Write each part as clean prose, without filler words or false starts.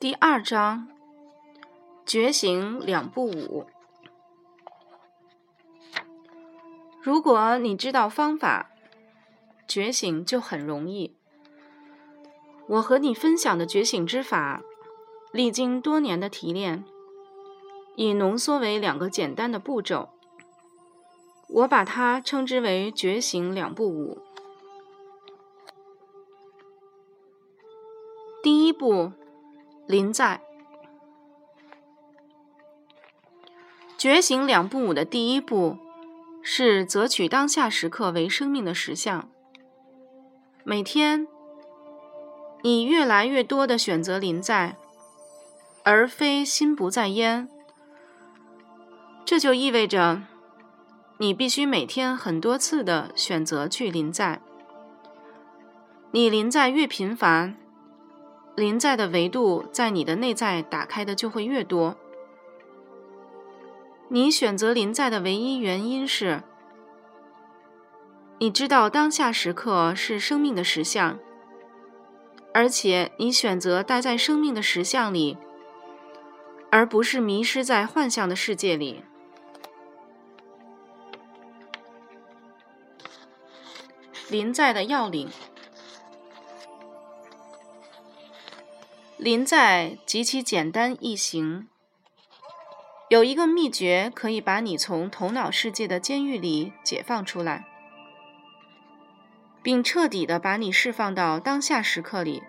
第二章觉醒两步舞。如果你知道方法，觉醒就很容易。我和你分享的觉醒之法，历经多年的提炼，已浓缩为两个简单的步骤，我把它称之为觉醒两步舞。第一步，临在。觉醒两步舞的第一步是择取当下时刻为生命的实相。每天你越来越多地选择临在，而非心不在焉，这就意味着你必须每天很多次地选择去临在。你临在越频繁，临在的维度在你的内在打开的就会越多。你选择临在的唯一原因是，你知道当下时刻是生命的实相，而且你选择待在生命的实相里，而不是迷失在幻象的世界里。临在的要领。临在极其简单易行，有一个秘诀可以把你从头脑世界的监狱里解放出来，并彻底地把你释放到当下时刻里。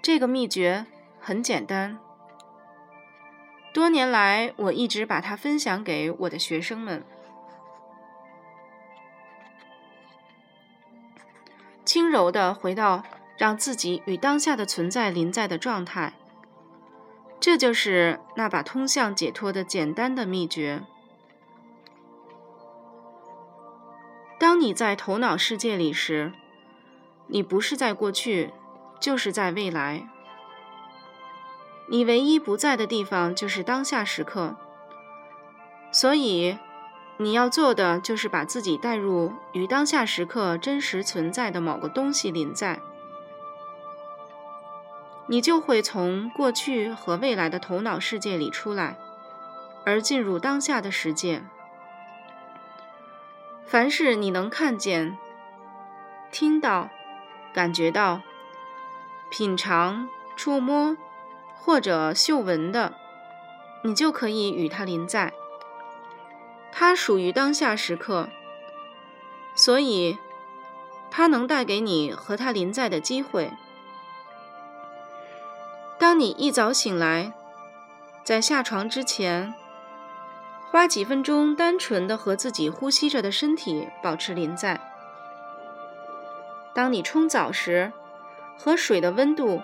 这个秘诀很简单，多年来我一直把它分享给我的学生们。轻柔地回到让自己与当下的存在临在的状态，这就是那把通向解脱的简单的秘诀。当你在头脑世界里时，你不是在过去，就是在未来。你唯一不在的地方就是当下时刻，所以你要做的就是把自己带入与当下时刻真实存在的某个东西临在。你就会从过去和未来的头脑世界里出来，而进入当下的世界。凡是你能看见、听到、感觉到、品尝、触摸或者嗅闻的，你就可以与它临在。它属于当下时刻，所以它能带给你和它临在的机会。当你一早醒来，在下床之前，花几分钟单纯地和自己呼吸着的身体保持临在。当你冲澡时，和水的温度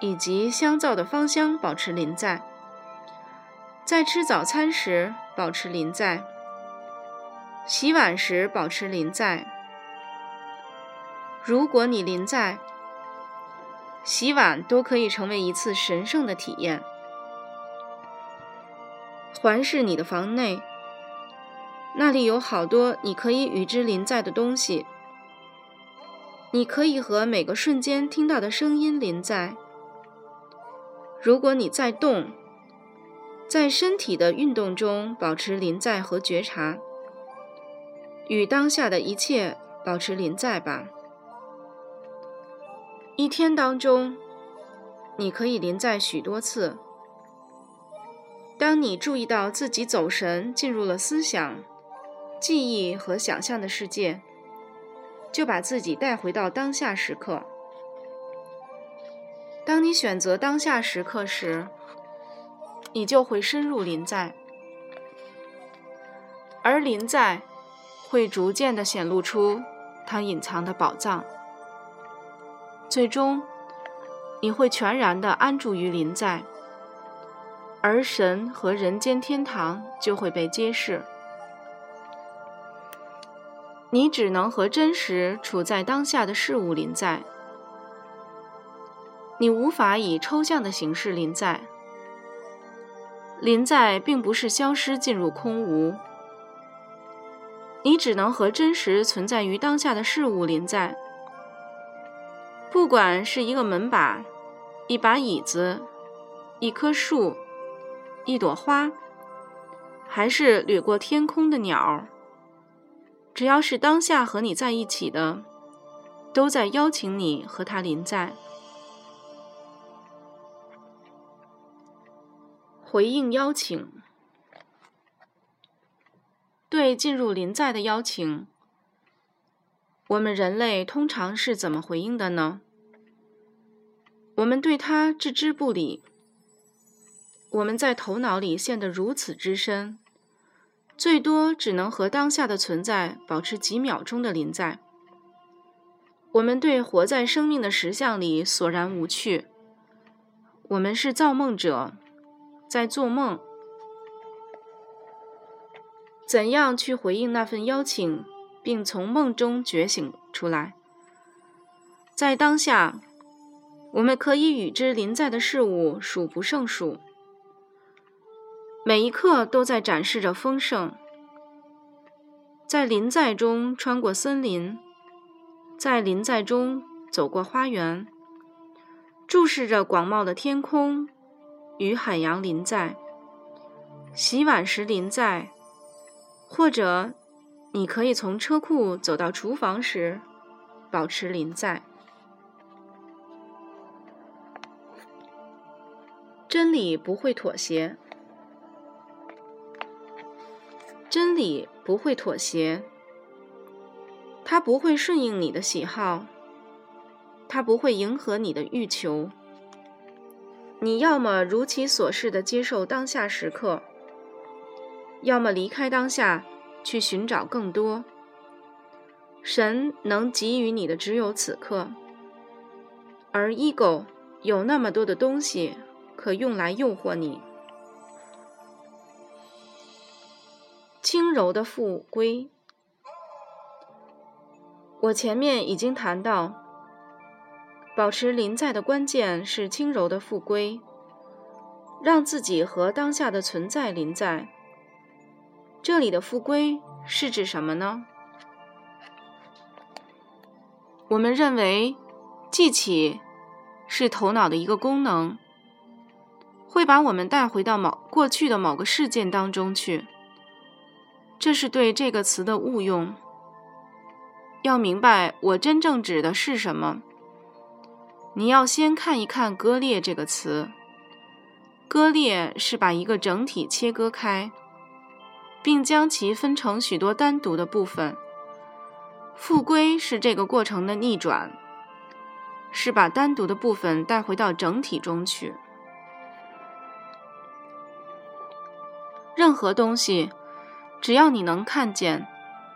以及香皂的芳香保持临在。在吃早餐时保持临在，洗碗时保持临在。如果你临在，洗碗都可以成为一次神圣的体验。环视你的房内，那里有好多你可以与之临在的东西。你可以和每个瞬间听到的声音临在。如果你在动，在身体的运动中保持临在和觉察，与当下的一切保持临在吧。一天当中，你可以临在许多次。当你注意到自己走神，进入了思想、记忆和想象的世界，就把自己带回到当下时刻。当你选择当下时刻时，你就会深入临在，而临在会逐渐地显露出它隐藏的宝藏。最终，你会全然地安住于临在，而神和人间天堂就会被揭示。你只能和真实处在当下的事物临在，你无法以抽象的形式临在。临在并不是消失进入空无，你只能和真实存在于当下的事物临在。不管是一个门把、一把椅子，一棵树，一朵花，还是掠过天空的鸟，只要是当下和你在一起的，都在邀请你和它临在。回应邀请。对进入临在的邀请，我们人类通常是怎么回应的呢？我们对它置之不理，我们在头脑里陷得如此之深，最多只能和当下的存在保持几秒钟的临在。我们对活在生命的实相里索然无趣，我们是造梦者，在做梦。怎样去回应那份邀请，并从梦中觉醒出来？在当下，我们可以与之临在的事物数不胜数，每一刻都在展示着丰盛。在临在中穿过森林，在临在中走过花园，注视着广袤的天空，与海洋临在，洗碗时临在，或者你可以从车库走到厨房时保持临在。真理不会妥协，真理不会妥协，它不会顺应你的喜好，它不会迎合你的欲求。你要么如其所是地接受当下时刻，要么离开当下去寻找更多。神能给予你的只有此刻，而 ego 有那么多的东西可用来诱惑你。轻柔的复归。我前面已经谈到，保持临在的关键是轻柔的复归，让自己和当下的存在临在。这里的复归是指什么呢？我们认为记起是头脑的一个功能，会把我们带回到过去的某个事件当中去，这是对这个词的误用。要明白我真正指的是什么，你要先看一看割裂这个词。割裂是把一个整体切割开，并将其分成许多单独的部分。复归是这个过程的逆转，是把单独的部分带回到整体中去。任何东西，只要你能看见、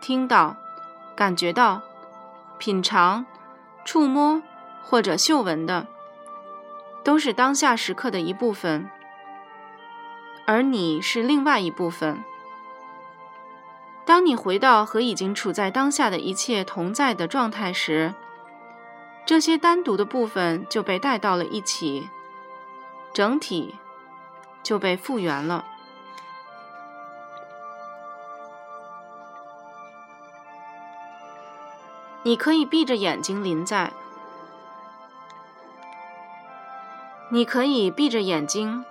听到、感觉到、品尝、触摸或者嗅闻的，都是当下时刻的一部分，而你是另外一部分。当你回到和已经处在当下的一切同在的状态时，这些单独的部分就被带到了一起，整体就被复原了。你可以闭着眼睛临在，你可以闭着眼睛，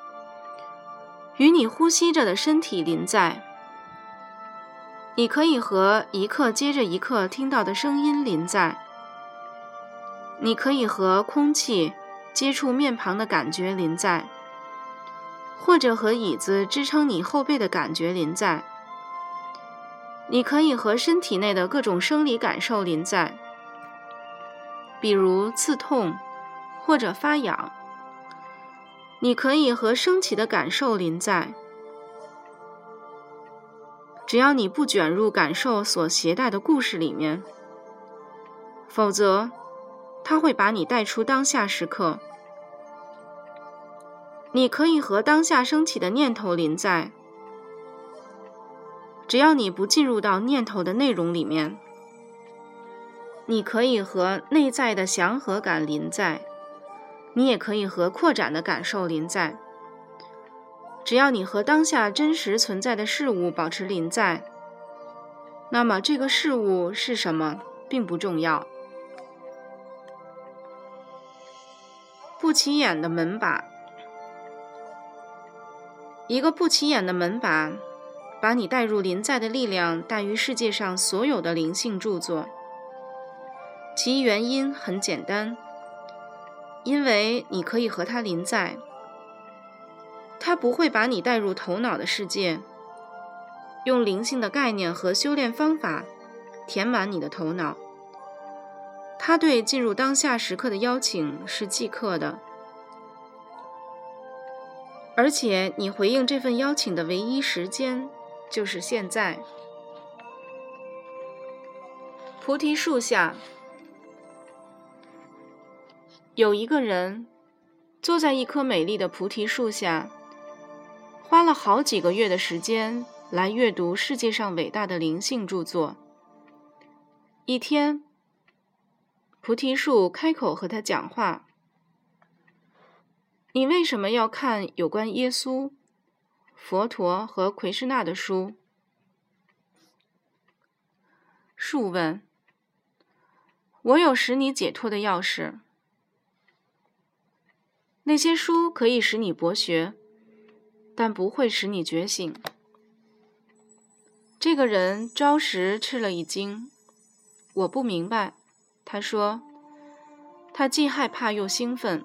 与你呼吸着的身体临在，你可以和一刻接着一刻听到的声音临在，你可以和空气接触面庞的感觉临在，或者和椅子支撑你后背的感觉临在。你可以和身体内的各种生理感受临在，比如刺痛或者发痒。你可以和升起的感受临在，只要你不卷入感受所携带的故事里面，否则它会把你带出当下时刻。你可以和当下升起的念头临在，只要你不进入到念头的内容里面。你可以和内在的祥和感临在，你也可以和扩展的感受临在。只要你和当下真实存在的事物保持临在，那么这个事物是什么并不重要。不不起眼的门把，一个不起眼的门把，把你带入临在的力量大于世界上所有的灵性著作。其原因很简单，因为你可以和它临在，它不会把你带入头脑的世界，用灵性的概念和修炼方法填满你的头脑。它对进入当下时刻的邀请是即刻的，而且你回应这份邀请的唯一时间就是现在。菩提树下，有一个人坐在一棵美丽的菩提树下，花了好几个月的时间来阅读世界上伟大的灵性著作。一天，菩提树开口和他讲话：你为什么要看有关耶稣、佛陀和奎师那的书？树问：我有使你解脱的钥匙。那些书可以使你博学，但不会使你觉醒。这个人着实吃了一惊。我不明白，他说，他既害怕又兴奋。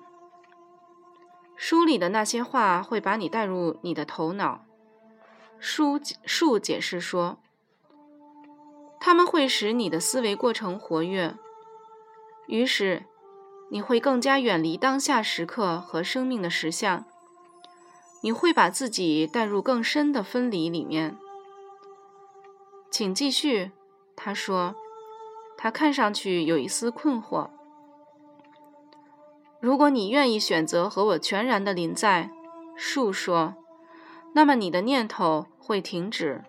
书里的那些话会把你带入你的头脑。树解释说，他们会使你的思维过程活跃，于是你会更加远离当下时刻和生命的实相，你会把自己带入更深的分离里面。请继续，他说，他看上去有一丝困惑。如果你愿意选择和我全然的临在，树说，那么你的念头会停止，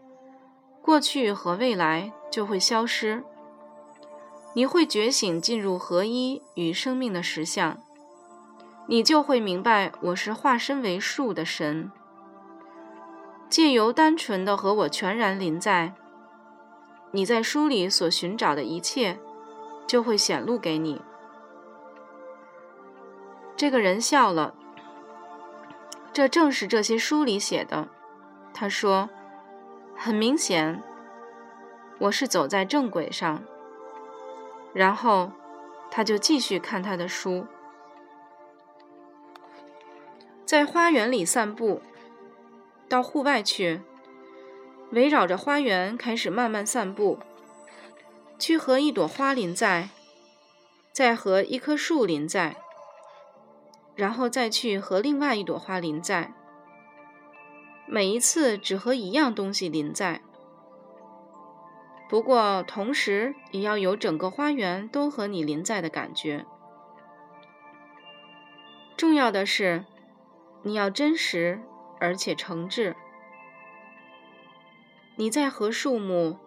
过去和未来就会消失，你会觉醒进入合一与生命的实相，你就会明白我是化身为树的神。借由单纯的和我全然临在，你在书里所寻找的一切就会显露给你。这个人笑了，这正是这些书里写的。他说，很明显，我是走在正轨上。然后他就继续看他的书。在花园里散步，到户外去，围绕着花园开始慢慢散步，去和一朵花临在，再和一棵树临在，然后再去和另外一朵花临在，每一次只和一样东西临在。不过同时也要有整个花园都和你临在的感觉。重要的是，你要真实而且诚挚。你在和树木、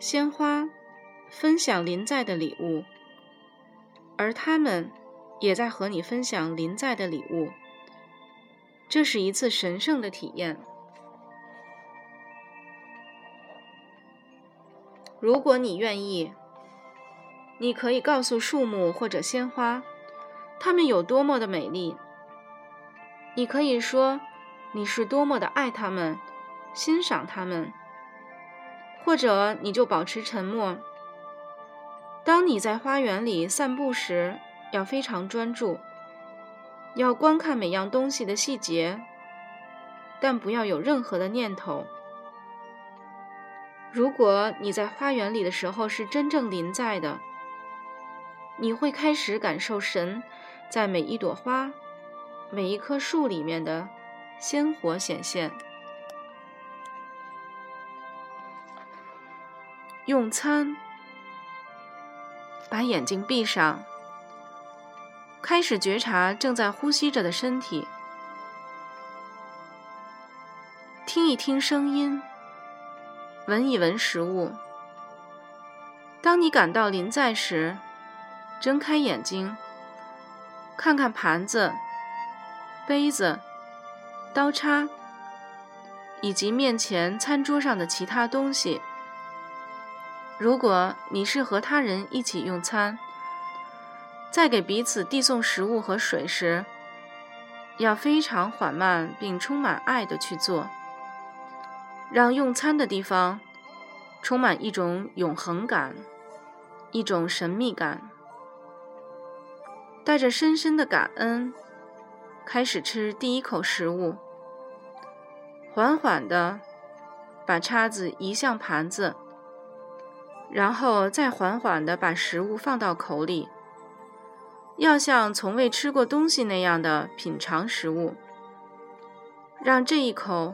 鲜花分享临在的礼物，而它们也在和你分享临在的礼物，这是一次神圣的体验。如果你愿意，你可以告诉树木或者鲜花，它们有多么的美丽。你可以说，你是多么的爱它们，欣赏它们，或者你就保持沉默。当你在花园里散步时，要非常专注，要观看每样东西的细节，但不要有任何的念头。如果你在花园里的时候是真正临在的，你会开始感受神在每一朵花、每一棵树里面的鲜活显现。用餐，把眼睛闭上，开始觉察正在呼吸着的身体，听一听声音，闻一闻食物。当你感到临在时，睁开眼睛，看看盘子、杯子、刀叉，以及面前餐桌上的其他东西。如果你是和他人一起用餐，在给彼此递送食物和水时，要非常缓慢并充满爱地去做，让用餐的地方充满一种永恒感，一种神秘感，带着深深的感恩，开始吃第一口食物，缓缓地把叉子移向盘子，然后再缓缓地把食物放到口里，要像从未吃过东西那样的品尝食物，让这一口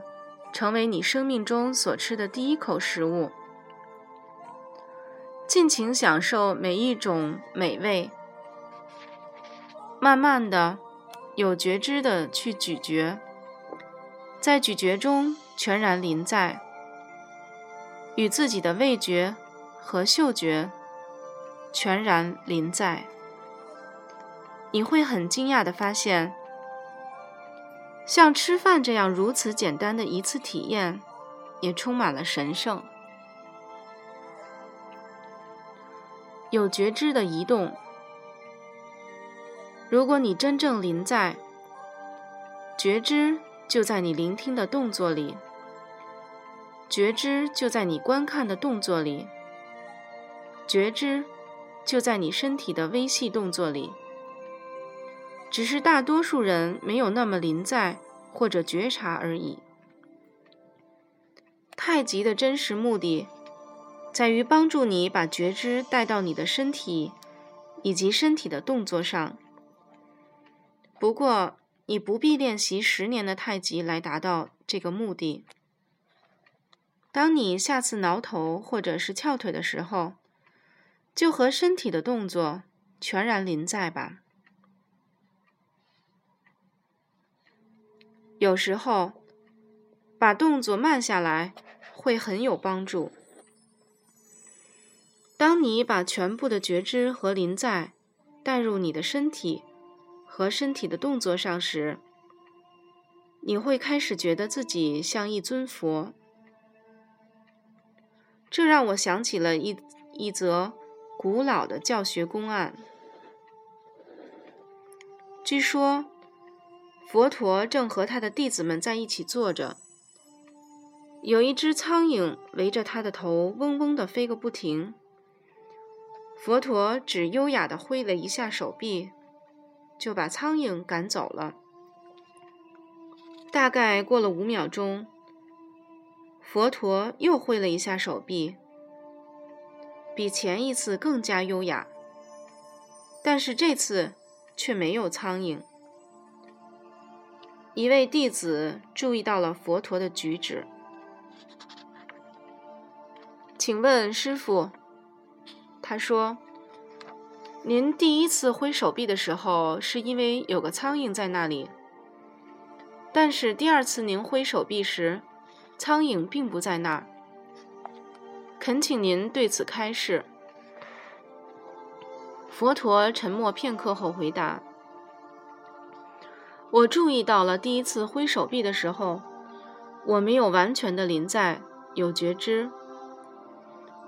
成为你生命中所吃的第一口食物。尽情享受每一种美味，慢慢的、有觉知的去咀嚼，在咀嚼中全然临在，与自己的味觉和嗅觉全然临在。你会很惊讶地发现，像吃饭这样如此简单的一次体验，也充满了神圣。有觉知的移动，如果你真正临在，觉知就在你聆听的动作里，觉知就在你观看的动作里，觉知就在你身体的微细动作里。只是大多数人没有那么临在或者觉察而已。太极的真实目的在于帮助你把觉知带到你的身体以及身体的动作上。不过，你不必练习10年的太极来达到这个目的。当你下次挠头或者是翘腿的时候，就和身体的动作全然临在吧。有时候，把动作慢下来会很有帮助。当你把全部的觉知和临在带入你的身体和身体的动作上时，你会开始觉得自己像一尊佛。这让我想起了一则古老的教学公案。据说佛陀正和他的弟子们在一起坐着，有一只苍蝇围着他的头嗡嗡地飞个不停。佛陀只优雅地挥了一下手臂，就把苍蝇赶走了。大概过了5秒钟，佛陀又挥了一下手臂，比前一次更加优雅，但是这次却没有苍蝇。一位弟子注意到了佛陀的举止，请问师父，他说，您第一次挥手臂的时候是因为有个苍蝇在那里，但是第二次您挥手臂时，苍蝇并不在那儿，恳请您对此开示。佛陀沉默片刻后回答，我注意到了第一次挥手臂的时候，我没有完全的临在，有觉知。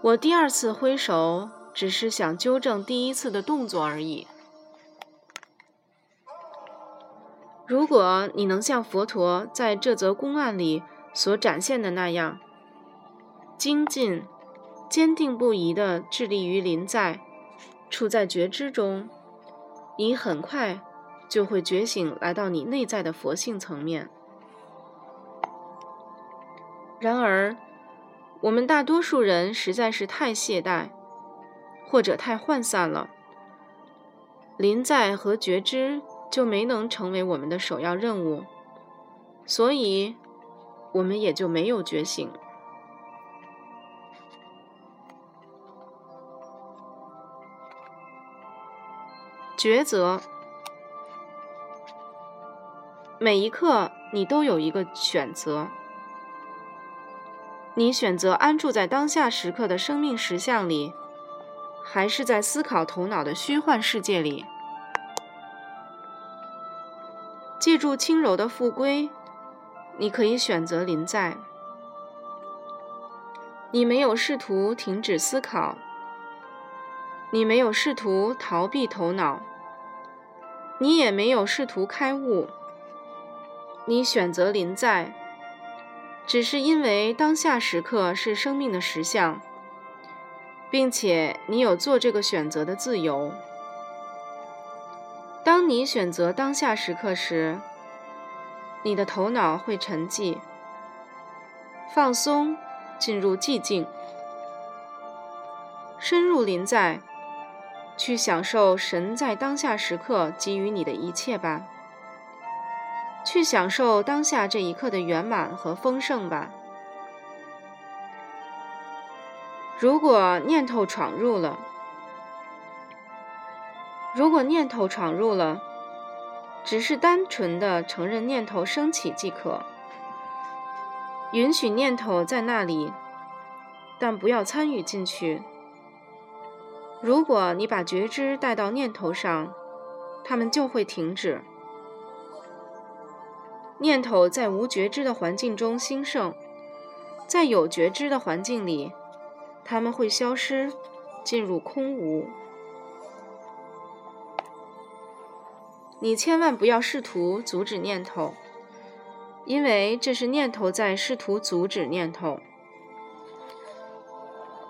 我第二次挥手只是想纠正第一次的动作而已。如果你能像佛陀在这则公案里所展现的那样，精进、坚定不移地致力于临在，处在觉知中，你很快就会觉醒来到你内在的佛性层面。然而，我们大多数人实在是太懈怠，或者太涣散了，临在和觉知就没能成为我们的首要任务，所以我们也就没有觉醒。抉择，每一刻你都有一个选择，你选择安住在当下时刻的生命实相里，还是在思考头脑的虚幻世界里。借助轻柔的复归，你可以选择临在，你没有试图停止思考，你没有试图逃避头脑，你也没有试图开悟，你选择临在，只是因为当下时刻是生命的实相，并且你有做这个选择的自由。当你选择当下时刻时，你的头脑会沉寂、放松，进入寂静，深入临在，去享受神在当下时刻给予你的一切吧。去享受当下这一刻的圆满和丰盛吧。如果念头闯入了，只是单纯的承认念头升起即可，允许念头在那里，但不要参与进去。如果你把觉知带到念头上，它们就会停止。念头在无觉知的环境中兴盛，在有觉知的环境里，它们会消失，进入空无。你千万不要试图阻止念头，因为这是念头在试图阻止念头。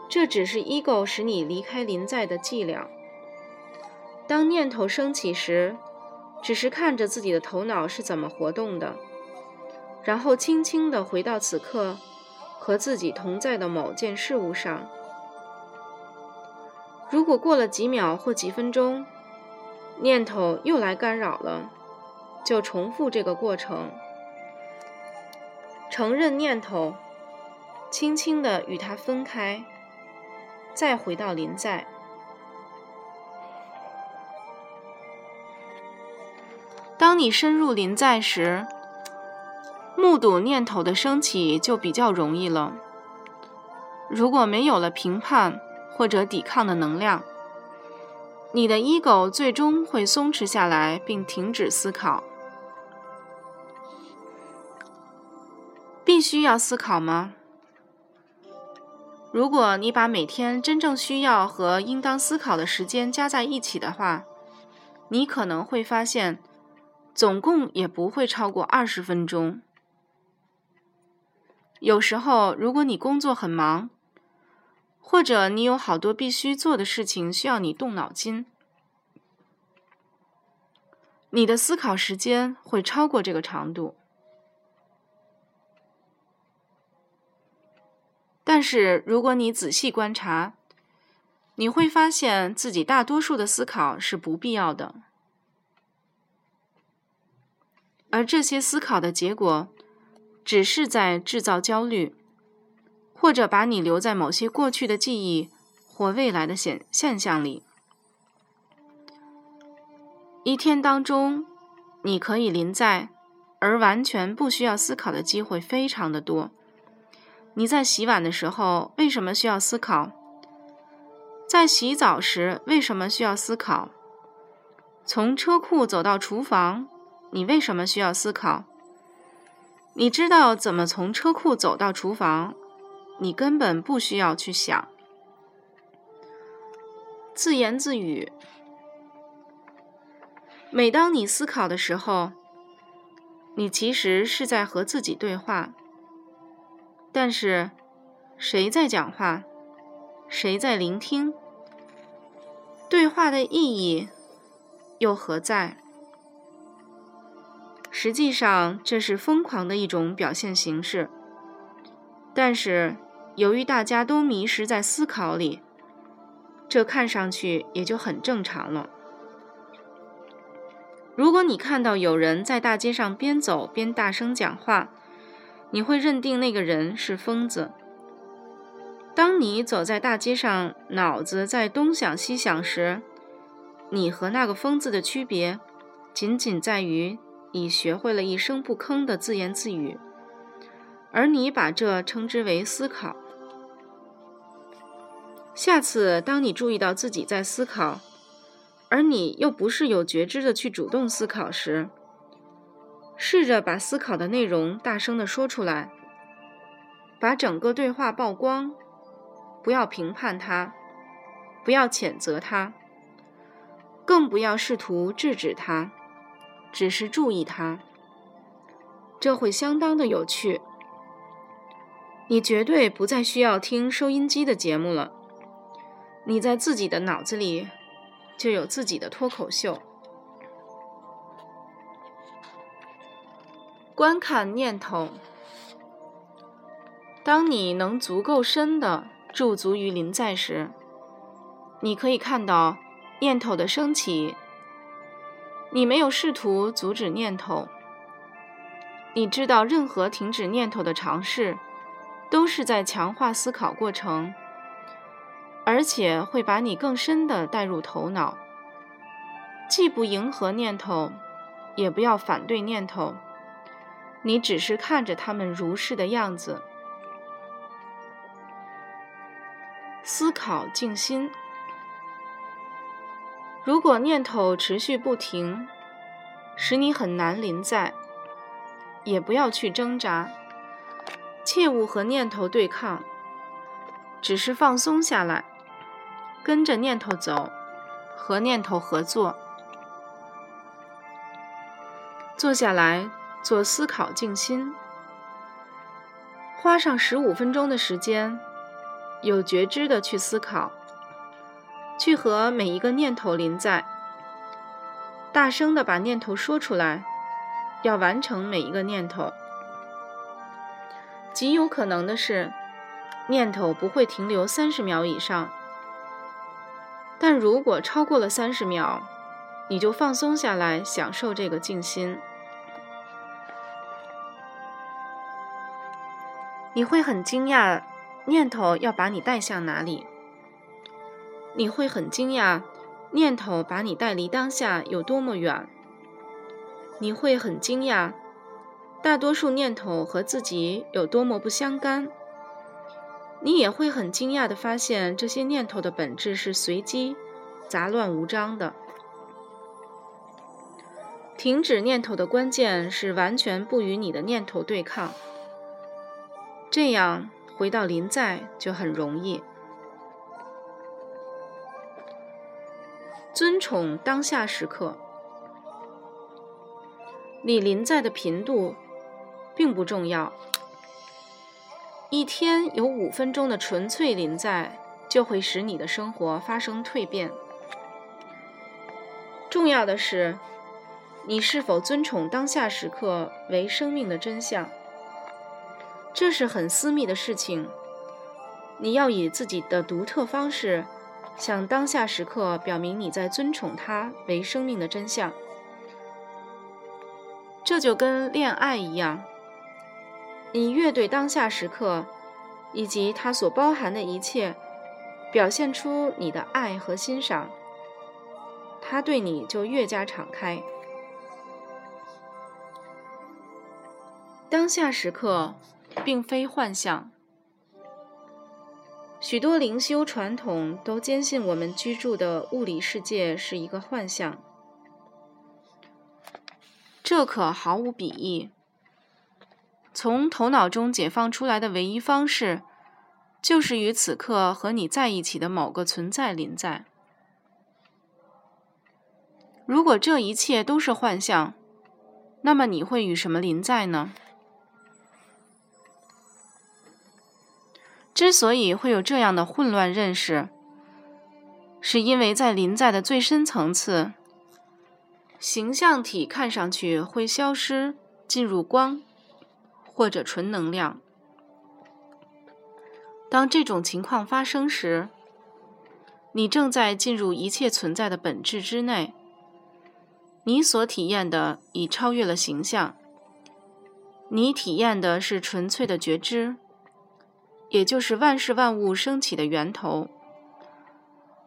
这只是 ego 使你离开临在的伎俩。当念头升起时，只是看着自己的头脑是怎么活动的，然后轻轻地回到此刻和自己同在的某件事物上。如果过了几秒或几分钟，念头又来干扰了，就重复这个过程。承认念头，轻轻地与它分开，再回到临在。当你深入临在时，目睹念头的升起就比较容易了。如果没有了评判或者抵抗的能量，你的 ego 最终会松弛下来并停止思考。必须要思考吗？如果你把每天真正需要和应当思考的时间加在一起的话，你可能会发现总共也不会超过20分钟。有时候，如果你工作很忙，或者你有好多必须做的事情需要你动脑筋，你的思考时间会超过这个长度。但是，如果你仔细观察，你会发现自己大多数的思考是不必要的。而这些思考的结果，只是在制造焦虑，或者把你留在某些过去的记忆或未来的现象里。一天当中，你可以临在，而完全不需要思考的机会非常的多。你在洗碗的时候，为什么需要思考？在洗澡时，为什么需要思考？从车库走到厨房，你为什么需要思考？你知道怎么从车库走到厨房，你根本不需要去想。自言自语。每当你思考的时候，你其实是在和自己对话。但是，谁在讲话？谁在聆听？对话的意义又何在？实际上，这是疯狂的一种表现形式。但是，由于大家都迷失在思考里，这看上去也就很正常了。如果你看到有人在大街上边走边大声讲话，你会认定那个人是疯子。当你走在大街上，脑子在东想西想时，你和那个疯子的区别，仅仅在于你学会了一声不吭的自言自语，而你把这称之为思考。下次当你注意到自己在思考，而你又不是有觉知的去主动思考时，试着把思考的内容大声地说出来，把整个对话曝光，不要评判它，不要谴责它，更不要试图制止它。只是注意它，这会相当的有趣。你绝对不再需要听收音机的节目了，你在自己的脑子里就有自己的脱口秀。观看念头，当你能足够深地驻足于临在时，你可以看到念头的升起。你没有试图阻止念头，你知道任何停止念头的尝试都是在强化思考过程，而且会把你更深地带入头脑。既不迎合念头，也不要反对念头，你只是看着它们如是的样子。思考静心。如果念头持续不停，使你很难临在，也不要去挣扎，切勿和念头对抗，只是放松下来，跟着念头走，和念头合作。坐下来做思考静心，花上15分钟的时间，有觉知地去思考，去和每一个念头临在，大声地把念头说出来，要完成每一个念头。极有可能的是，念头不会停留30秒以上，但如果超过了30秒，你就放松下来，享受这个静心。你会很惊讶念头要把你带向哪里？你会很惊讶念头把你带离当下有多么远？你会很惊讶大多数念头和自己有多么不相干？你也会很惊讶地发现这些念头的本质是随机、杂乱无章的。停止念头的关键是完全不与你的念头对抗，这样回到临在就很容易。尊崇当下时刻。你临在的频度并不重要，一天有5分钟的纯粹临在就会使你的生活发生蜕变。重要的是，你是否尊崇当下时刻为生命的真相。这是很私密的事情，你要以自己的独特方式向当下时刻表明你在尊崇它为生命的真相。这就跟恋爱一样，你越对当下时刻以及它所包含的一切表现出你的爱和欣赏，它对你就越加敞开。当下时刻并非幻象。许多灵修传统都坚信我们居住的物理世界是一个幻象，这可毫无裨益。从头脑中解放出来的唯一方式，就是与此刻和你在一起的某个存在临在。如果这一切都是幻象，那么你会与什么临在呢？之所以会有这样的混乱认识，是因为在临在的最深层次，形象体看上去会消失，进入光或者纯能量。当这种情况发生时，你正在进入一切存在的本质之内，你所体验的已超越了形象，你体验的是纯粹的觉知，也就是万事万物升起的源头。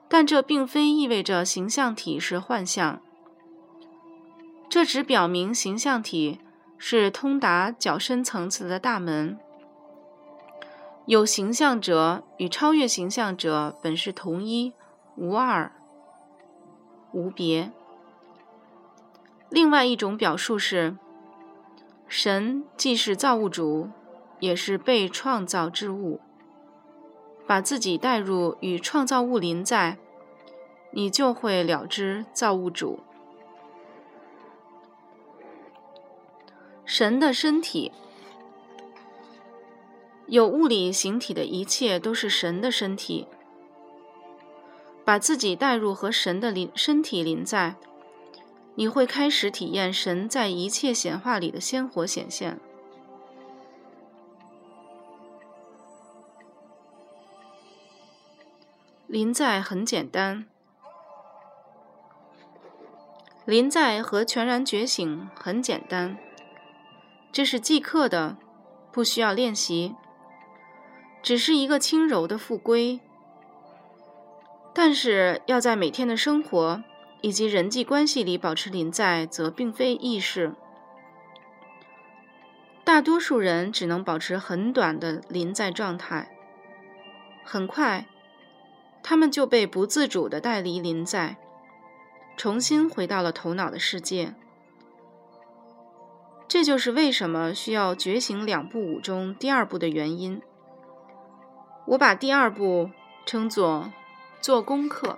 但这并非意味着形象体是幻象，这只表明形象体是通达较深层次的大门。有形象者与超越形象者本是同一、无二、无别。另外一种表述是，神既是造物主，也是被创造之物。把自己带入与创造物临在，你就会了知造物主。神的身体，有物理形体的一切都是神的身体。把自己带入和神的身体临在，你会开始体验神在一切显化里的鲜活显现。临在很简单，临在和全然觉醒很简单，这是即刻的，不需要练习，只是一个轻柔的复归。但是要在每天的生活以及人际关系里保持临在，则并非易事。大多数人只能保持很短的临在状态，很快他们就被不自主地带离临在，重新回到了头脑的世界。这就是为什么需要觉醒两步舞中第二步的原因。我把第二步称作做功课。